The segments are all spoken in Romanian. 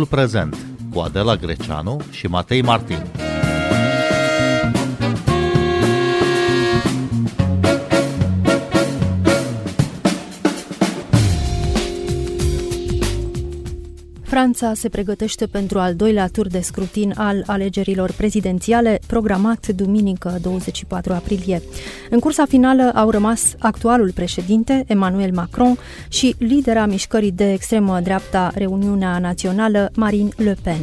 timpul prezent cu Adela Greceanu și Matei Martin. Franța se pregătește pentru al doilea tur de scrutin al alegerilor prezidențiale, programat duminică 24 aprilie. În cursa finală au rămas actualul președinte, Emmanuel Macron, și lidera mișcării de extremă dreapta Reuniunea Națională, Marine Le Pen.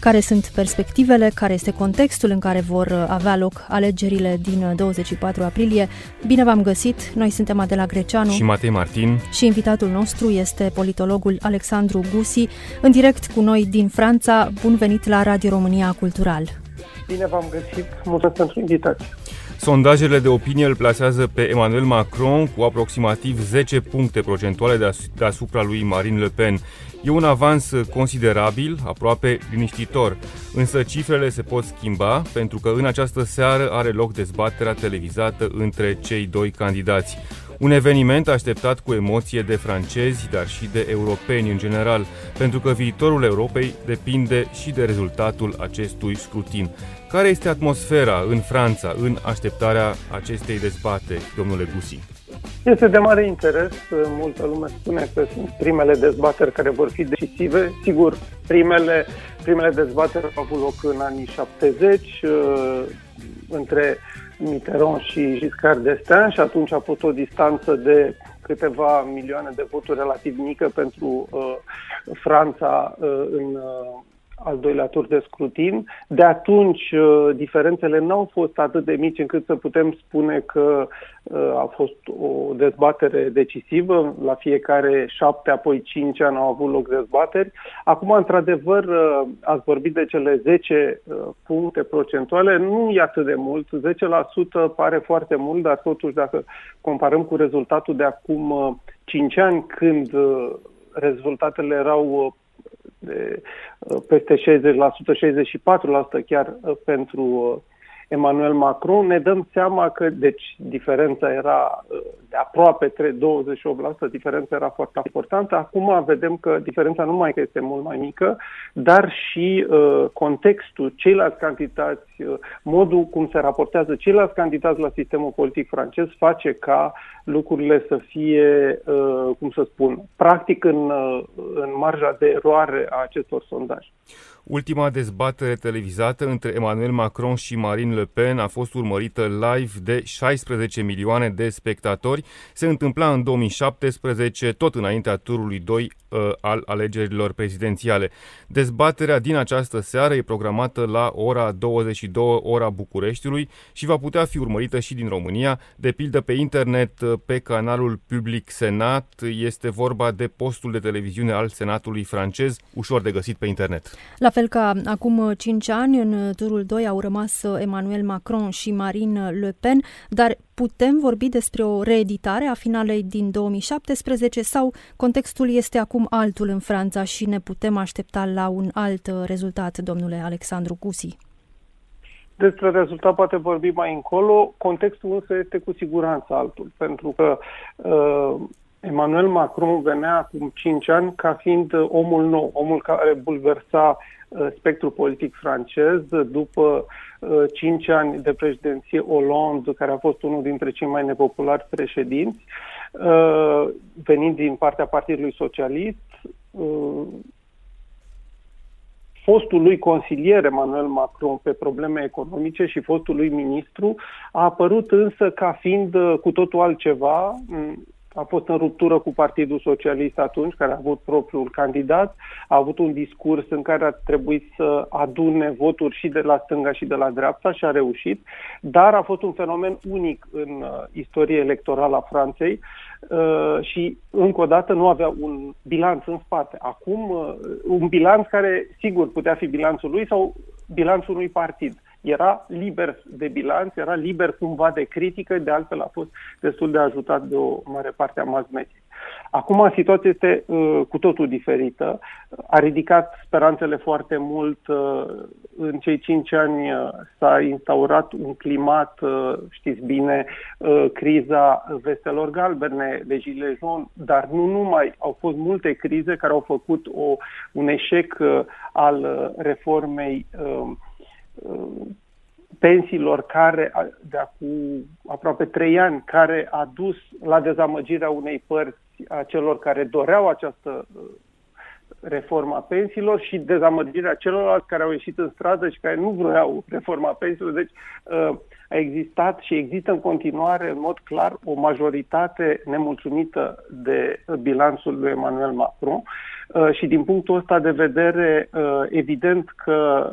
Care sunt perspectivele, care este contextul în care vor avea loc alegerile din 24 aprilie? Bine v-am găsit! Noi suntem Adela Greceanu și Matei Martin și invitatul nostru este politologul Alexandru Gussi, în direct cu noi din Franța. Bun venit la Radio România Cultural! Bine v-am găsit! Mulțumesc pentru invitație! Sondajele de opinie îl plasează pe Emmanuel Macron cu aproximativ 10 puncte procentuale deasupra lui Marine Le Pen. E un avans considerabil, aproape liniștitor, însă cifrele se pot schimba pentru că în această seară are loc dezbaterea televizată între cei doi candidați. Un eveniment așteptat cu emoție de francezi, dar și de europeni în general, pentru că viitorul Europei depinde și de rezultatul acestui scrutin. Care este atmosfera în Franța în așteptarea acestei dezbateri, domnule Gussi? Este de mare interes. Multă lume spune că sunt primele dezbateri care vor fi decisive. Sigur, primele dezbateri au avut loc în anii 70, între Mitterrand și Giscard d'Estaing, și atunci a putut o distanță de câteva milioane de voturi relativ mică pentru Franța în al doilea tur de scrutin. De atunci, diferențele nu au fost atât de mici încât să putem spune că a fost o dezbatere decisivă. La fiecare 7, apoi 5 ani au avut loc dezbateri. Acum, într-adevăr, ați vorbit de cele 10 puncte procentuale. Nu e atât de mult. 10% pare foarte mult, dar totuși, dacă comparăm cu rezultatul de acum 5 ani, când rezultatele erau de peste 60%, 64% chiar pentru Emmanuel Macron, ne dăm seama că, deci, diferența era de aproape 28%, diferența era foarte importantă. Acum vedem că diferența nu mai este mult mai mică, dar și contextul, ceilalți candidați, modul cum se raportează ceilalți candidați la sistemul politic francez face ca lucrurile să fie, cum să spun, practic în marja de eroare a acestor sondaje. Ultima dezbatere televizată între Emmanuel Macron și Marine Le Pen a fost urmărită live de 16 milioane de spectatori. Se întâmpla în 2017, tot înaintea turului 2 al alegerilor prezidențiale. Dezbaterea din această seară e programată la ora 22, ora Bucureștiului, și va putea fi urmărită și din România, de pildă pe internet, pe canalul Public Senat. Este vorba de postul de televiziune al Senatului francez, ușor de găsit pe internet. La fel ca acum 5 ani, în turul 2 au rămas Emmanuel Macron și Marine Le Pen, dar putem vorbi despre o reeditare a finalei din 2017 sau contextul este acum altul în Franța și ne putem aștepta la un alt rezultat, domnule Alexandru Gussi? Despre rezultat poate vorbi mai încolo, contextul însă este cu siguranță altul, pentru că Emmanuel Macron venea acum 5 ani ca fiind omul nou, omul care bulversa spectrul politic francez după 5 ani de președinție Hollande, care a fost unul dintre cei mai nepopulari președinți, venind din partea Partidului Socialist. Fostul lui consilier Emmanuel Macron pe probleme economice și fostul lui ministru a apărut însă ca fiind cu totul altceva. A fost în ruptură cu Partidul Socialist atunci, care a avut propriul candidat, a avut un discurs în care a trebuit să adune voturi și de la stânga și de la dreapta și a reușit, dar a fost un fenomen unic în istorie electorală a Franței și, încă o dată, nu avea un bilanț în spate. Acum, un bilanț care, sigur, putea fi bilanțul lui sau bilanțul unui partid. Era liber de bilanț, era liber cumva de critică, de altfel a fost destul de ajutat de o mare parte a mass media. Acum situația este cu totul diferită. A ridicat speranțele foarte mult. În cei 5 ani s-a instaurat un climat, știți bine, criza vestelor galbene, de Gilets jaunes, dar nu numai. Au fost multe crize care au făcut un eșec al reformei pensiilor care, de acum aproape 3 ani, care a dus la dezamăgirea unei părți a celor care doreau această reforma pensiilor și dezamăgirea celorlalți care au ieșit în stradă și care nu vreau reforma pensiilor. Deci a existat și există în continuare, în mod clar, o majoritate nemulțumită de bilanțul lui Emmanuel Macron și din punctul ăsta de vedere, evident că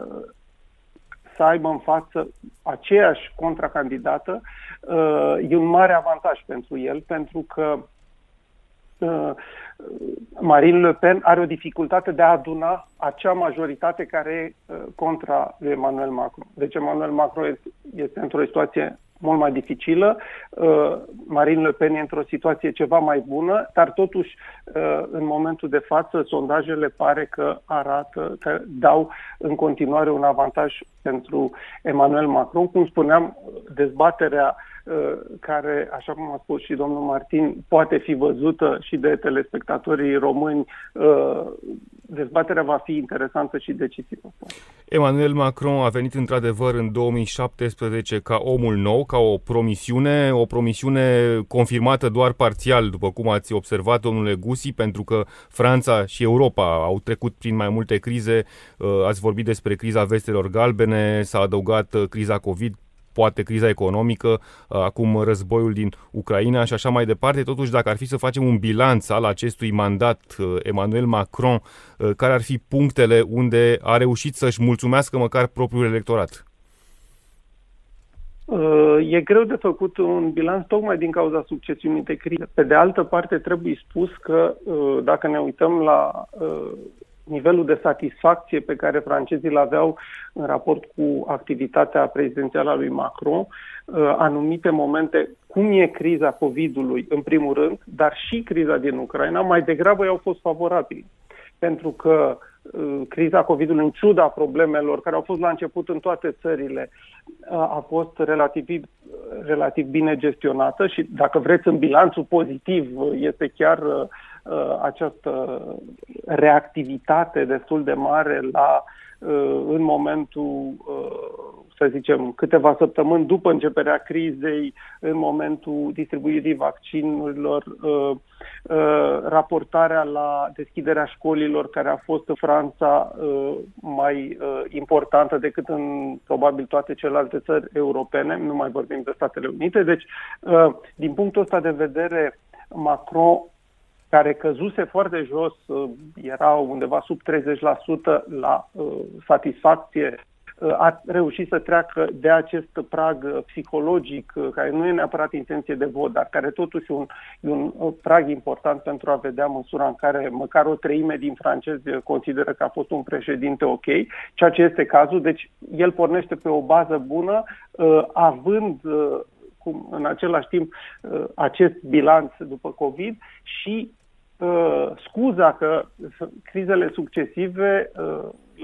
să aibă în față aceeași contracandidată e un mare avantaj pentru el, pentru că Marine Le Pen are o dificultate de a aduna acea majoritate care e contra lui Emmanuel Macron. Deci Emmanuel Macron este într-o situație mult mai dificilă, Marine Le Pen e într-o situație ceva mai bună, dar totuși în momentul de față sondajele pare că arată, că dau în continuare un avantaj pentru Emmanuel Macron. Cum spuneam, dezbaterea care, așa cum a spus și domnul Martin, poate fi văzută și de telespectatorii români. Dezbaterea va fi interesantă și decisivă. Emmanuel Macron a venit într-adevăr în 2017 ca omul nou, ca o promisiune confirmată doar parțial, după cum ați observat, domnule Gussi, pentru că Franța și Europa au trecut prin mai multe crize. Ați vorbit despre criza vestelor galbene, s-a adăugat criza COVID, poate criza economică, acum războiul din Ucraina și așa mai departe. Totuși, dacă ar fi să facem un bilanț al acestui mandat Emmanuel Macron, care ar fi punctele unde a reușit să-și mulțumească măcar propriul electorat? E greu de făcut un bilanț tocmai din cauza succesiunii de crize. Pe de altă parte, trebuie spus că dacă ne uităm la nivelul de satisfacție pe care francezii îl aveau în raport cu activitatea prezidențială a lui Macron, anumite momente, cum e criza COVID-ului în primul rând, dar și criza din Ucraina, mai degrabă i-au fost favorabili. Pentru că criza COVID-ului, în ciuda problemelor care au fost la început în toate țările, a fost relativ bine gestionată și, dacă vreți, în bilanțul pozitiv este chiar această reactivitate destul de mare în momentul, să zicem, câteva săptămâni după începerea crizei, în momentul distribuirii vaccinurilor, raportarea la deschiderea școlilor, care a fost în Franța mai importantă decât în probabil toate celelalte țări europene, nu mai vorbim de Statele Unite. Deci, din punctul ăsta de vedere, Macron, care căzuse foarte jos, era undeva sub 30% la satisfacție, a reușit să treacă de acest prag psihologic, care nu e neapărat intenție de vot, dar care totuși e un prag important pentru a vedea măsura în care măcar 1/3 din francezi consideră că a fost un președinte ok, ceea ce este cazul. Deci el pornește pe o bază bună, având în același timp acest bilanț după COVID și scuza că crizele succesive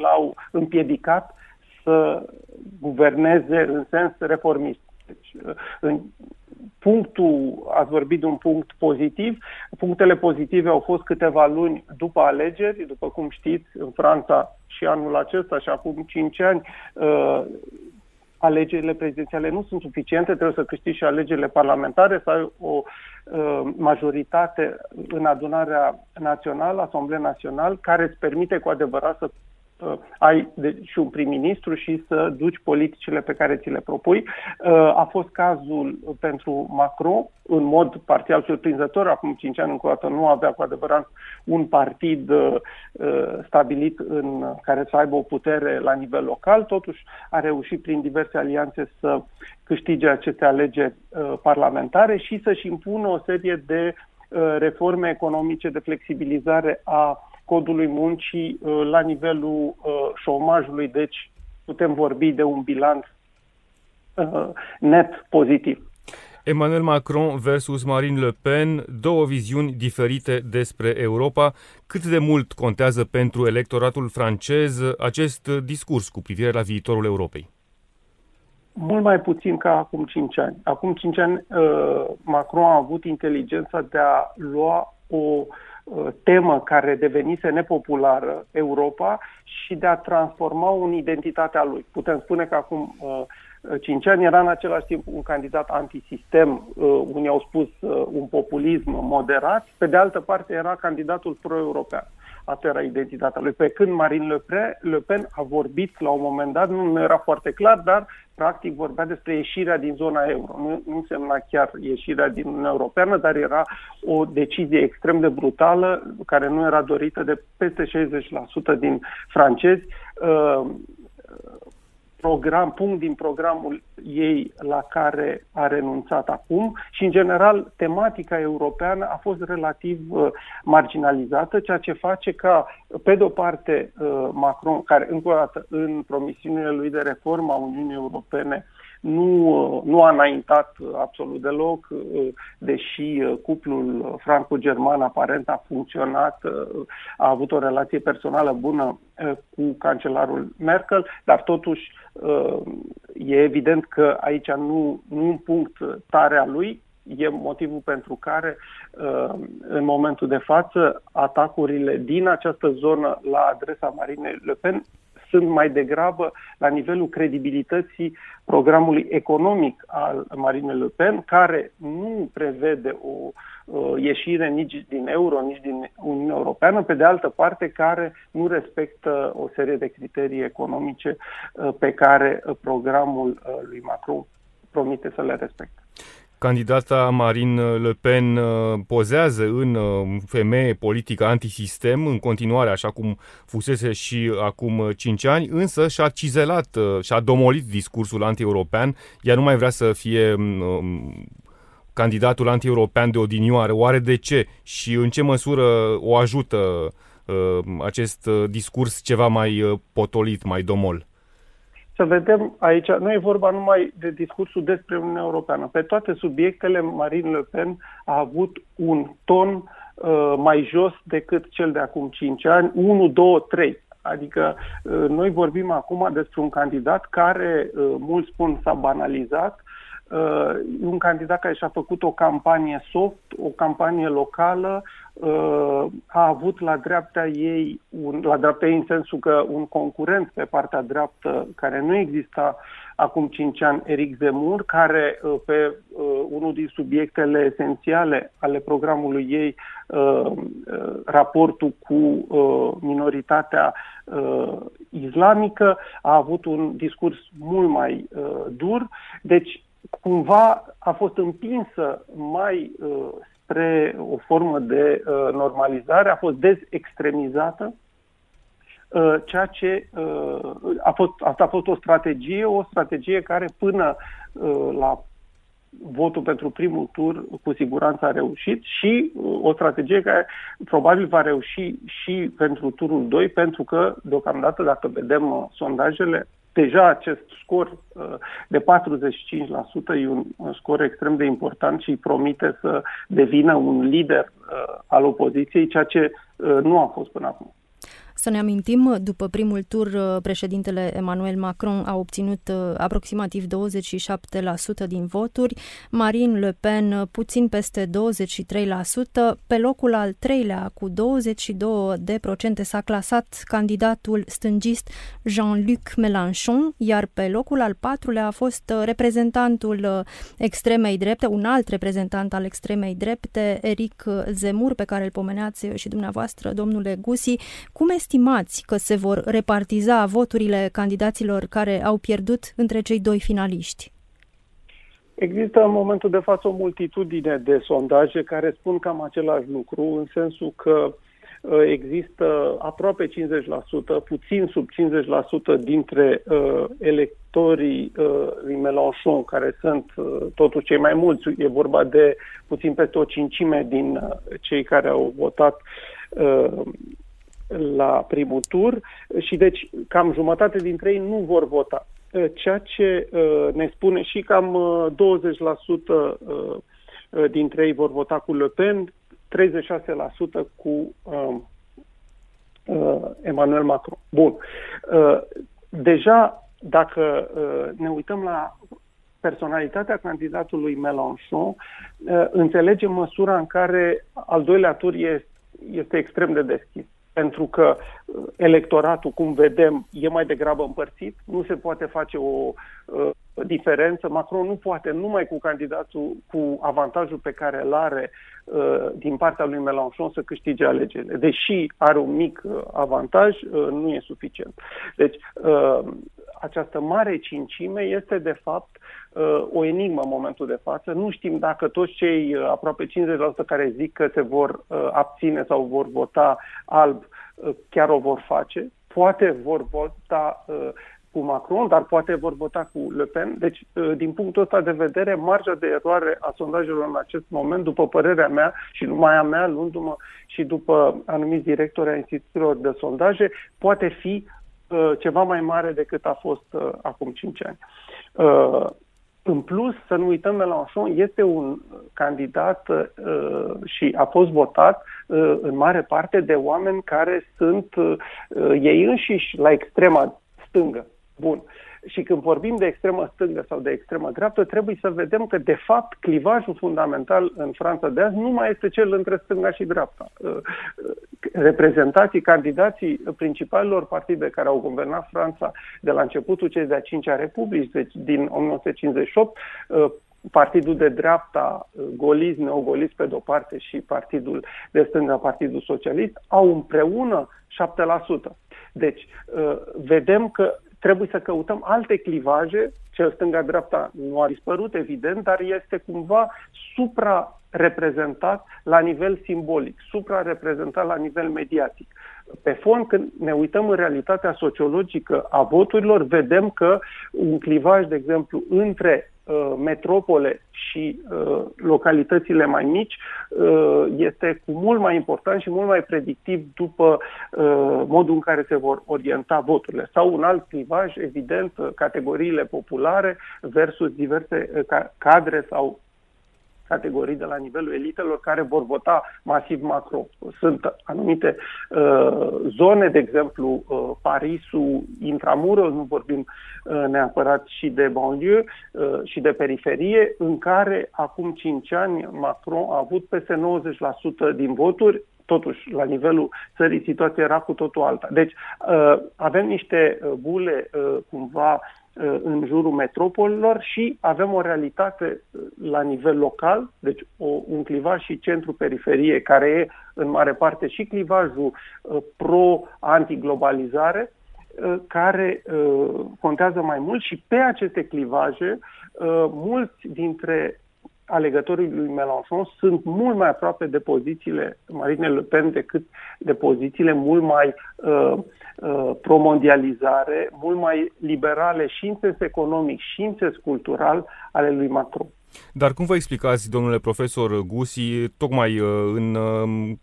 l-au împiedicat să guverneze în sens reformist. Deci, ați vorbit de un punct pozitiv. Punctele pozitive au fost câteva luni după alegeri, după cum știți, în Franța și anul acesta și acum 5 ani, alegerile prezidențiale nu sunt suficiente, trebuie să câștigi și alegerile parlamentare, să ai o majoritate în adunarea națională, Asamblea Națională, care îți permite cu adevărat să ai și un prim-ministru și să duci politicile pe care ți le propui. A fost cazul pentru Macron, în mod parțial surprinzător. Acum 5 ani încă o dată nu avea cu adevărat un partid stabilit în care să aibă o putere la nivel local. Totuși a reușit prin diverse alianțe să câștige aceste alegeri parlamentare și să-și impună o serie de reforme economice, de flexibilizare a codului muncii la nivelul șomajului, deci putem vorbi de un bilanț net pozitiv. Emmanuel Macron versus Marine Le Pen, două viziuni diferite despre Europa. Cât de mult contează pentru electoratul francez acest discurs cu privire la viitorul Europei? Mult mai puțin ca acum 5 ani. Acum 5 ani Macron a avut inteligența de a lua o temă care devenise nepopulară, Europa, și de a transforma-o în identitatea lui. Putem spune că acum 5 ani era în același timp un candidat antisistem, unii au spus un populism moderat, pe de altă parte era candidatul pro-european. Asta era identitatea lui. Pe când Marine Le Pen a vorbit la un moment dat, nu era foarte clar, dar practic vorbea despre ieșirea din zona euro. Nu însemna chiar ieșirea din Uniunea Europeană, dar era o decizie extrem de brutală, care nu era dorită de peste 60% din francezi. Punct din programul ei la care a renunțat acum și, în general, tematica europeană a fost relativ marginalizată, ceea ce face ca, pe de-o parte, Macron, care, încă o dată, în promisiunile lui de reformă a Uniunii Europene, nu a înaintat absolut deloc, deși cuplul franco-german aparent a funcționat, a avut o relație personală bună cu cancelarul Merkel, dar totuși e evident că aici nu un punct tare al lui. E motivul pentru care în momentul de față atacurile din această zonă la adresa Marine Le Pen sunt mai degrabă la nivelul credibilității programului economic al Marine Le Pen, care nu prevede o ieșire nici din euro, nici din Uniunea Europeană, pe de altă parte care nu respectă o serie de criterii economice pe care programul lui Macron promite să le respecte. Candidata Marine Le Pen pozează în femeie politică antisistem, în continuare, așa cum fusese și acum 5 ani, însă și-a cizelat, și-a domolit discursul anti-european. Ea nu mai vrea să fie candidatul anti-european de odinioară. Oare de ce? Și în ce măsură o ajută acest discurs ceva mai potolit, mai domol? Să vedem aici, nu e vorba numai de discursul despre Uniunea Europeană. Pe toate subiectele, Marine Le Pen a avut un ton mai jos decât cel de acum 5 ani, 1, 2, 3. Adică noi vorbim acum despre un candidat care, mulți spun, s-a banalizat, un candidat care și-a făcut o campanie soft, o campanie locală, a avut la dreapta ei în sensul că un concurent pe partea dreaptă care nu exista acum 5 ani, Éric Zemmour, care pe unul din subiectele esențiale ale programului ei, raportul cu minoritatea islamică, a avut un discurs mult mai dur. Deci cumva a fost împinsă mai spre o formă de normalizare, a fost dezextremizată, ceea ce a fost o strategie care până la votul pentru primul tur cu siguranță a reușit și o strategie care probabil va reuși și pentru turul 2, pentru că deocamdată, dacă vedem sondajele, deja acest scor de 45% e un scor extrem de important și promite să devină un lider al opoziției, ceea ce nu a fost până acum. Să ne amintim, după primul tur, președintele Emmanuel Macron a obținut aproximativ 27% din voturi, Marine Le Pen puțin peste 23%, pe locul al treilea cu 22% s-a clasat candidatul stângist Jean-Luc Mélenchon, iar pe locul al patrulea a fost reprezentantul extremei drepte, un alt reprezentant al extremei drepte, Éric Zemmour, pe care îl pomeneați și dumneavoastră, domnule Gussi. Cum estimați că se vor repartiza voturile candidaților care au pierdut între cei doi finaliști? Există în momentul de față o multitudine de sondaje care spun cam același lucru, în sensul că există aproape 50%, puțin sub 50% dintre electorii lui Mélenchon, care sunt totuși cei mai mulți. E vorba de puțin peste o cincime din cei care au votat la primul tur și deci cam jumătate dintre ei nu vor vota. ceea ce ne spune și cam 20% dintre ei vor vota cu Le Pen, 36% cu Emmanuel Macron. Bun. Deja, dacă ne uităm la personalitatea candidatului Mélenchon, înțelegem măsura în care al doilea tur este extrem de deschis. Pentru că electoratul, cum vedem, e mai degrabă împărțit, nu se poate face o diferență. Macron nu poate numai cu candidatul, cu avantajul pe care îl are din partea lui Mélenchon să câștige alegerile. Deși are un mic avantaj, nu e suficient. Deci, această mare cincime este, de fapt, o enigmă în momentul de față. Nu știm dacă toți cei aproape 50% care zic că se vor abține sau vor vota alb chiar o vor face. Poate vor vota cu Macron, dar poate vor vota cu Le Pen. Deci, din punctul ăsta de vedere, marja de eroare a sondajelor în acest moment, după părerea mea și numai a mea, luându-mă și după anumiți directori ai instituțiilor de sondaje, poate fi ceva mai mare decât a fost acum 5 ani. În plus, să nu uităm, Mélenchon este un candidat și a fost votat în mare parte de oameni care sunt ei înșiși la extrema stângă. Bun. Și când vorbim de extremă stângă sau de extremă dreaptă, trebuie să vedem că, de fapt, clivajul fundamental în Franța de azi nu mai este cel între stânga și dreapta. Reprezentații, candidații principalilor partide care au guvernat Franța de la începutul celei de-a 5-a Republici, deci din 1958, partidul de dreapta, golist, neogolist pe de-o parte și partidul de stânga, Partidul Socialist, au împreună 7%. Deci, vedem că trebuie să căutăm alte clivaje, cel stânga-dreapta nu a dispărut, evident, dar este cumva supra-reprezentat la nivel simbolic, supra-reprezentat la nivel mediatic. Pe fond, când ne uităm în realitatea sociologică a voturilor, vedem că un clivaj, de exemplu, între metropole și localitățile mai mici este cu mult mai important și mult mai predictiv după modul în care se vor orienta voturile. Sau un alt clivaj, evident, categoriile populare versus diverse cadre sau categorii de la nivelul elitelor care vor vota masiv Macron. Sunt anumite zone, de exemplu Parisul, Intramuros, nu vorbim neapărat și de banlieue și de periferie, în care acum 5 ani Macron a avut peste 90% din voturi. Totuși, la nivelul țării, situația era cu totul alta. Deci avem niște bule cumva în jurul metropolilor și avem o realitate la nivel local, deci un clivaj și centru-periferie, care e în mare parte și clivajul pro-antiglobalizare, care contează mai mult și pe aceste clivaje mulți dintre alegătorii lui Mélenchon sunt mult mai aproape de pozițiile Marine Le Pen decât de pozițiile mult mai promondializare, mult mai liberale și în sens economic și în sens cultural ale lui Macron. Dar cum vă explicați, domnule profesor Gussi, tocmai în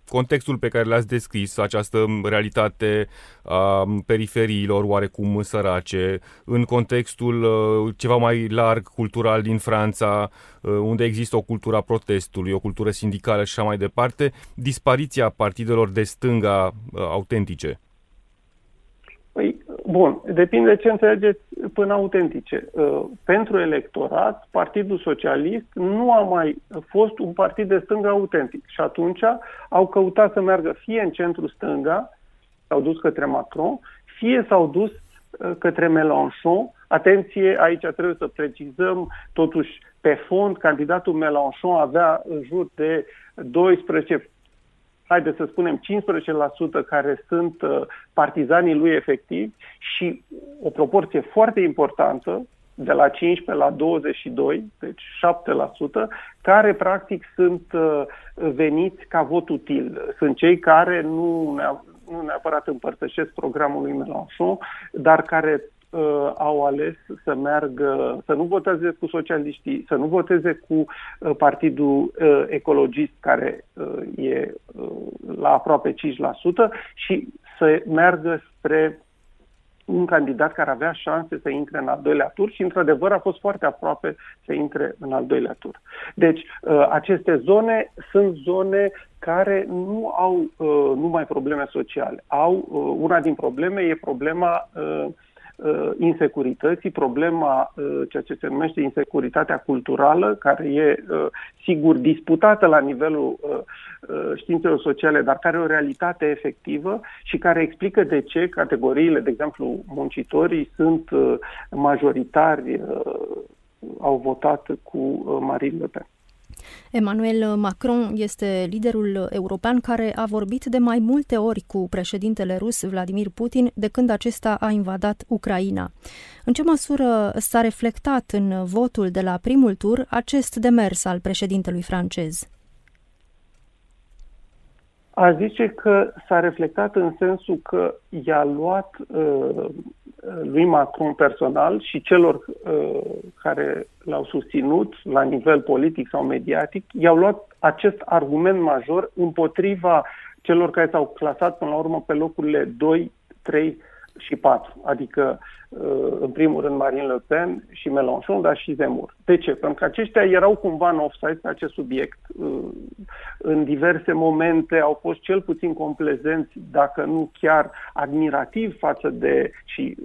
contextul pe care l-ați descris, această realitate a periferiilor oarecum sărace, în contextul ceva mai larg cultural din Franța, unde există o cultură a protestului, o cultură sindicală și așa mai departe, dispariția partidelor de stânga autentice? Bun, depinde ce înțelegeți până autentice. Pentru electorat, Partidul Socialist nu a mai fost un partid de stânga autentic și atunci au căutat să meargă fie în centru stânga, s-au dus către Macron, fie s-au dus către Mélenchon. Atenție, aici trebuie să precizăm, totuși, pe fond, candidatul Mélenchon avea în jur de 12%, haideți să spunem 15%, care sunt partizanii lui efectivi și o proporție foarte importantă, de la 15 la 22, deci 7%, care practic sunt veniți ca vot util. Sunt cei care nu neapărat împărtășesc programul lui Mélenchon, dar care au ales să meargă, să nu voteze cu socialiștii, să nu voteze cu partidul ecologist care e la aproape 5% și să meargă spre un candidat care avea șanse să intre în al doilea tur și, într-adevăr, a fost foarte aproape să intre în al doilea tur. Deci, aceste zone sunt zone care nu au numai probleme sociale. Una din probleme e problema insecurității, problema ceea ce se numește insecuritatea culturală, care e sigur disputată la nivelul științelor sociale, dar care e o realitate efectivă și care explică de ce categoriile, de exemplu, muncitorii sunt majoritari, au votat cu Marine Le Pen. Emmanuel Macron este liderul european care a vorbit de mai multe ori cu președintele rus Vladimir Putin de când acesta a invadat Ucraina. În ce măsură s-a reflectat în votul de la primul tur acest demers al președintelui francez? Aș zice că s-a reflectat în sensul că i-a luat lui Macron personal și celor care l-au susținut la nivel politic sau mediatic, i-au luat acest argument major împotriva celor care s-au clasat până la urmă pe locurile 2, 3 și 4, adică în primul rând Marine Le Pen și Mélenchon, dar și Zemmour. De ce? Pentru că aceștia erau cumva în offside pe acest subiect. În diverse momente au fost cel puțin complezenți, dacă nu chiar admirativi față de... și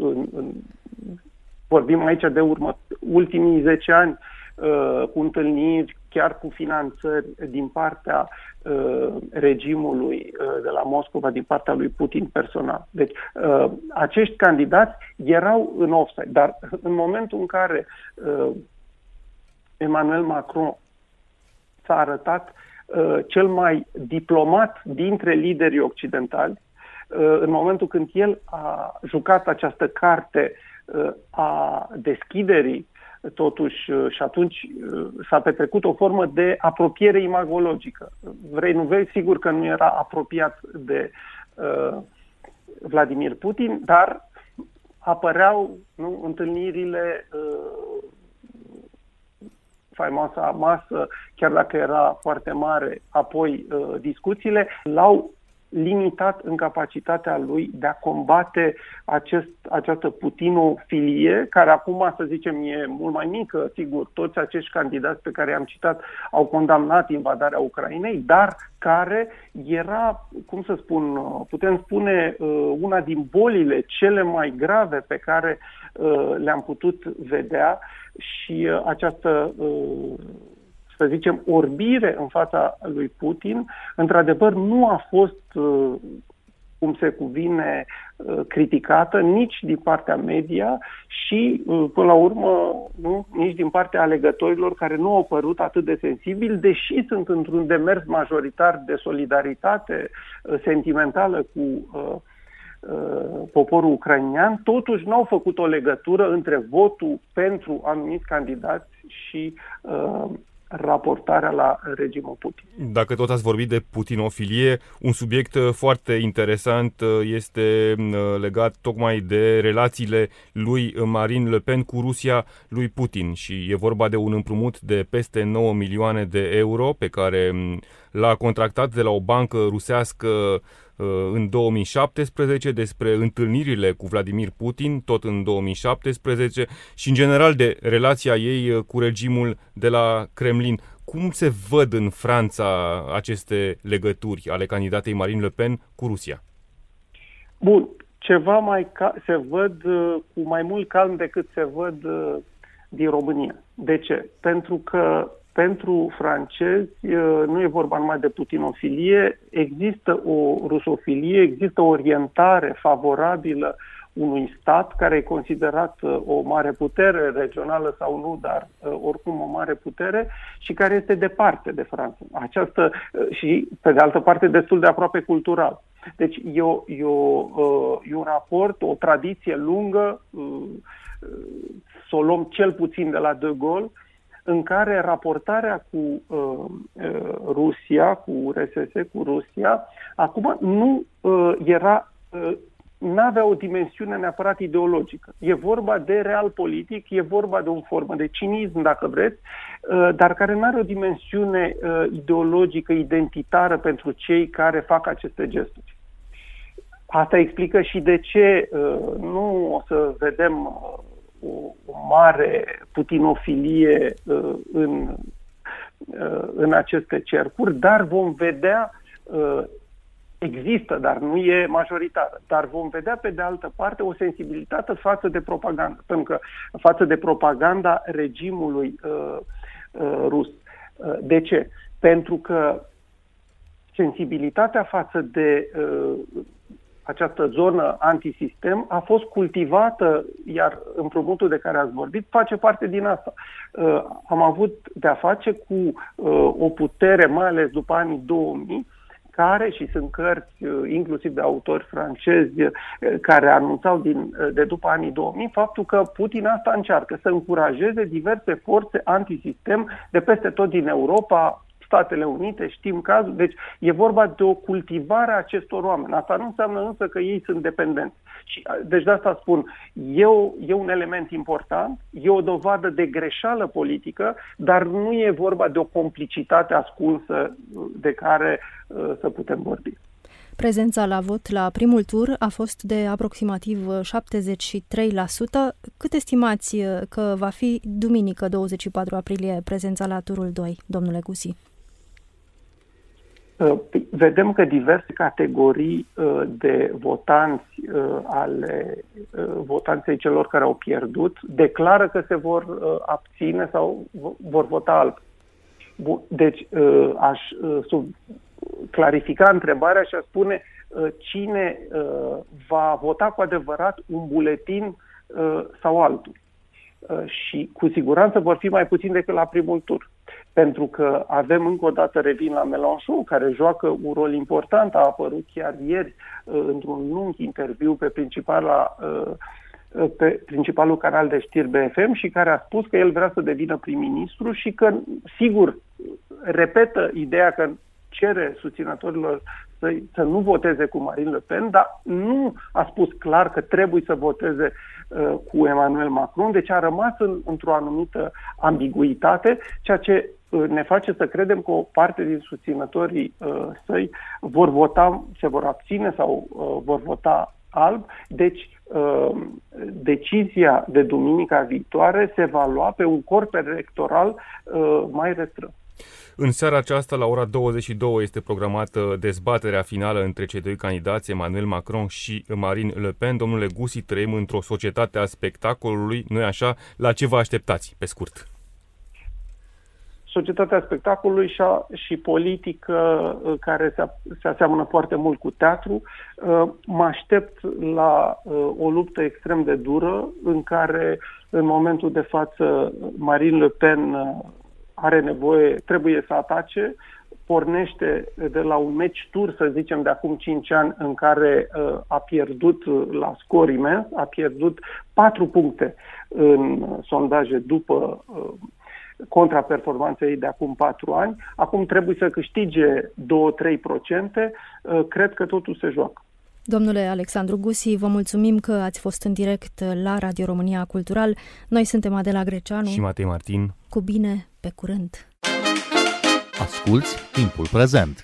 vorbim aici de ultimii 10 ani cu întâlniri, chiar cu finanțări din partea regimului de la Moscova, din partea lui Putin personal. Deci acești candidați erau în offside, dar în momentul în care Emmanuel Macron s-a arătat cel mai diplomat dintre liderii occidentali, în momentul când el a jucat această carte a deschiderii, totuși, și atunci s-a petrecut o formă de apropiere imagologică. Vrei, nu vei, sigur că nu era apropiat de Vladimir Putin, dar apăreau întâlnirile, faimoasa masă, chiar dacă era foarte mare, apoi discuțiile, l-au limitat în capacitatea lui de a combate această putinofilie, care acum, să zicem, e mult mai mică. Sigur, toți acești candidați pe care i-am citat au condamnat invadarea Ucrainei, dar care era, cum să spun, putem spune, una din bolile cele mai grave pe care le-am putut vedea și această... să zicem, orbire în fața lui Putin, într-adevăr nu a fost, cum se cuvine, criticată nici din partea media și, până la urmă, nici din partea alegătorilor care nu au părut atât de sensibili, deși sunt într-un demers majoritar de solidaritate sentimentală cu poporul ucrainean, totuși n-au făcut o legătură între votul pentru anumiți candidați și raportarea la regimul Putin. Dacă tot ați vorbit de putinofilie, un subiect foarte interesant este legat tocmai de relațiile lui Marine Le Pen cu Rusia lui Putin și e vorba de un împrumut de peste 9 milioane de euro pe care l-a contractat de la o bancă rusească în 2017, despre întâlnirile cu Vladimir Putin, tot în 2017, și în general de relația ei cu regimul de la Kremlin. Cum se văd în Franța aceste legături ale candidatei Marine Le Pen cu Rusia? Bun, ceva mai se văd cu mai mult calm decât se văd din România. De ce? Pentru că pentru francezi nu e vorba numai de putinofilie, există o rusofilie, există o orientare favorabilă unui stat care e considerat o mare putere regională sau nu, dar oricum o mare putere și care este departe de Franța. Aceasta și, pe de altă parte, destul de aproape cultural. Deci e un raport, o tradiție lungă, să o luăm cel puțin de la De Gaulle, în care raportarea cu Rusia, cu RSS, cu Rusia, acum nu era, n-avea o dimensiune neapărat ideologică. E vorba de real politic, e vorba de o formă de cinism, dacă vreți, dar care nu are o dimensiune ideologică, identitară pentru cei care fac aceste gesturi. Asta explică și de ce nu o să vedem o mare putinofilie în aceste cercuri, dar vom vedea, există, dar nu e majoritară, dar vom vedea pe de altă parte o sensibilitate față de propagandă, pentru că față de propaganda regimului rus. De ce? Pentru că sensibilitatea față de această zonă antisistem a fost cultivată, iar împrumutul de care ați vorbit face parte din asta. Am avut de-a face cu o putere, mai ales după anii 2000, care, și sunt cărți, inclusiv de autori francezi, care anunțau de după anii 2000 faptul că Putin asta încearcă, să încurajeze diverse forțe antisistem de peste tot din Europa, Statele Unite, știm cazul, deci e vorba de o cultivare a acestor oameni. Asta nu înseamnă însă că ei sunt dependenți. Deci de asta spun, e un element important, e o dovadă de greșeală politică, dar nu e vorba de o complicitate ascunsă de care să putem vorbi. Prezența la vot la primul tur a fost de aproximativ 73%. Cât estimați că va fi duminică, 24 aprilie, prezența la turul 2, domnule Gussi? Vedem că diverse categorii de votanți ale votanței celor care au pierdut declară că se vor abține sau vor vota alb. Deci aș clarifica întrebarea și aș spune cine va vota cu adevărat un buletin sau altul. Și cu siguranță vor fi mai puțin decât la primul tur. Pentru că avem, încă o dată revin la Mélenchon, care joacă un rol important, a apărut chiar ieri într-un lung interviu pe principalul canal de știri BFM și care a spus că el vrea să devină prim-ministru și că, sigur, repetă ideea că cere susținătorilor să nu voteze cu Marine Le Pen, dar nu a spus clar că trebuie să voteze cu Emmanuel Macron, deci a rămas într-o anumită ambiguitate, ceea ce ne face să credem că o parte din susținătorii săi vor vota, se vor abține sau vor vota alb, deci decizia de duminica viitoare se va lua pe un corp electoral mai restrâns. În seara aceasta, la ora 22, este programată dezbaterea finală între cei doi candidați, Emmanuel Macron și Marine Le Pen. Domnule Gussi, trăim într-o societate a spectacolului, nu-i așa? La ce vă așteptați, pe scurt? Societatea spectacolului și politică care se aseamănă foarte mult cu teatru. Mă aștept la o luptă extrem de dură în care, în momentul de față, Marine Le Pen are nevoie, trebuie să atace, pornește de la un meci tur, să zicem, de acum 5 ani, în care a pierdut la scor imens, a pierdut 4 puncte în sondaje după contraperformanța ei de acum 4 ani. Acum trebuie să câștige 2-3%, cred că totul se joacă. Domnule Alexandru Gussi, vă mulțumim că ați fost în direct la Radio România Cultural. Noi suntem Adela Greceanu și Matei Martin. Cu bine, pe curând! Asculți Timpul Prezent!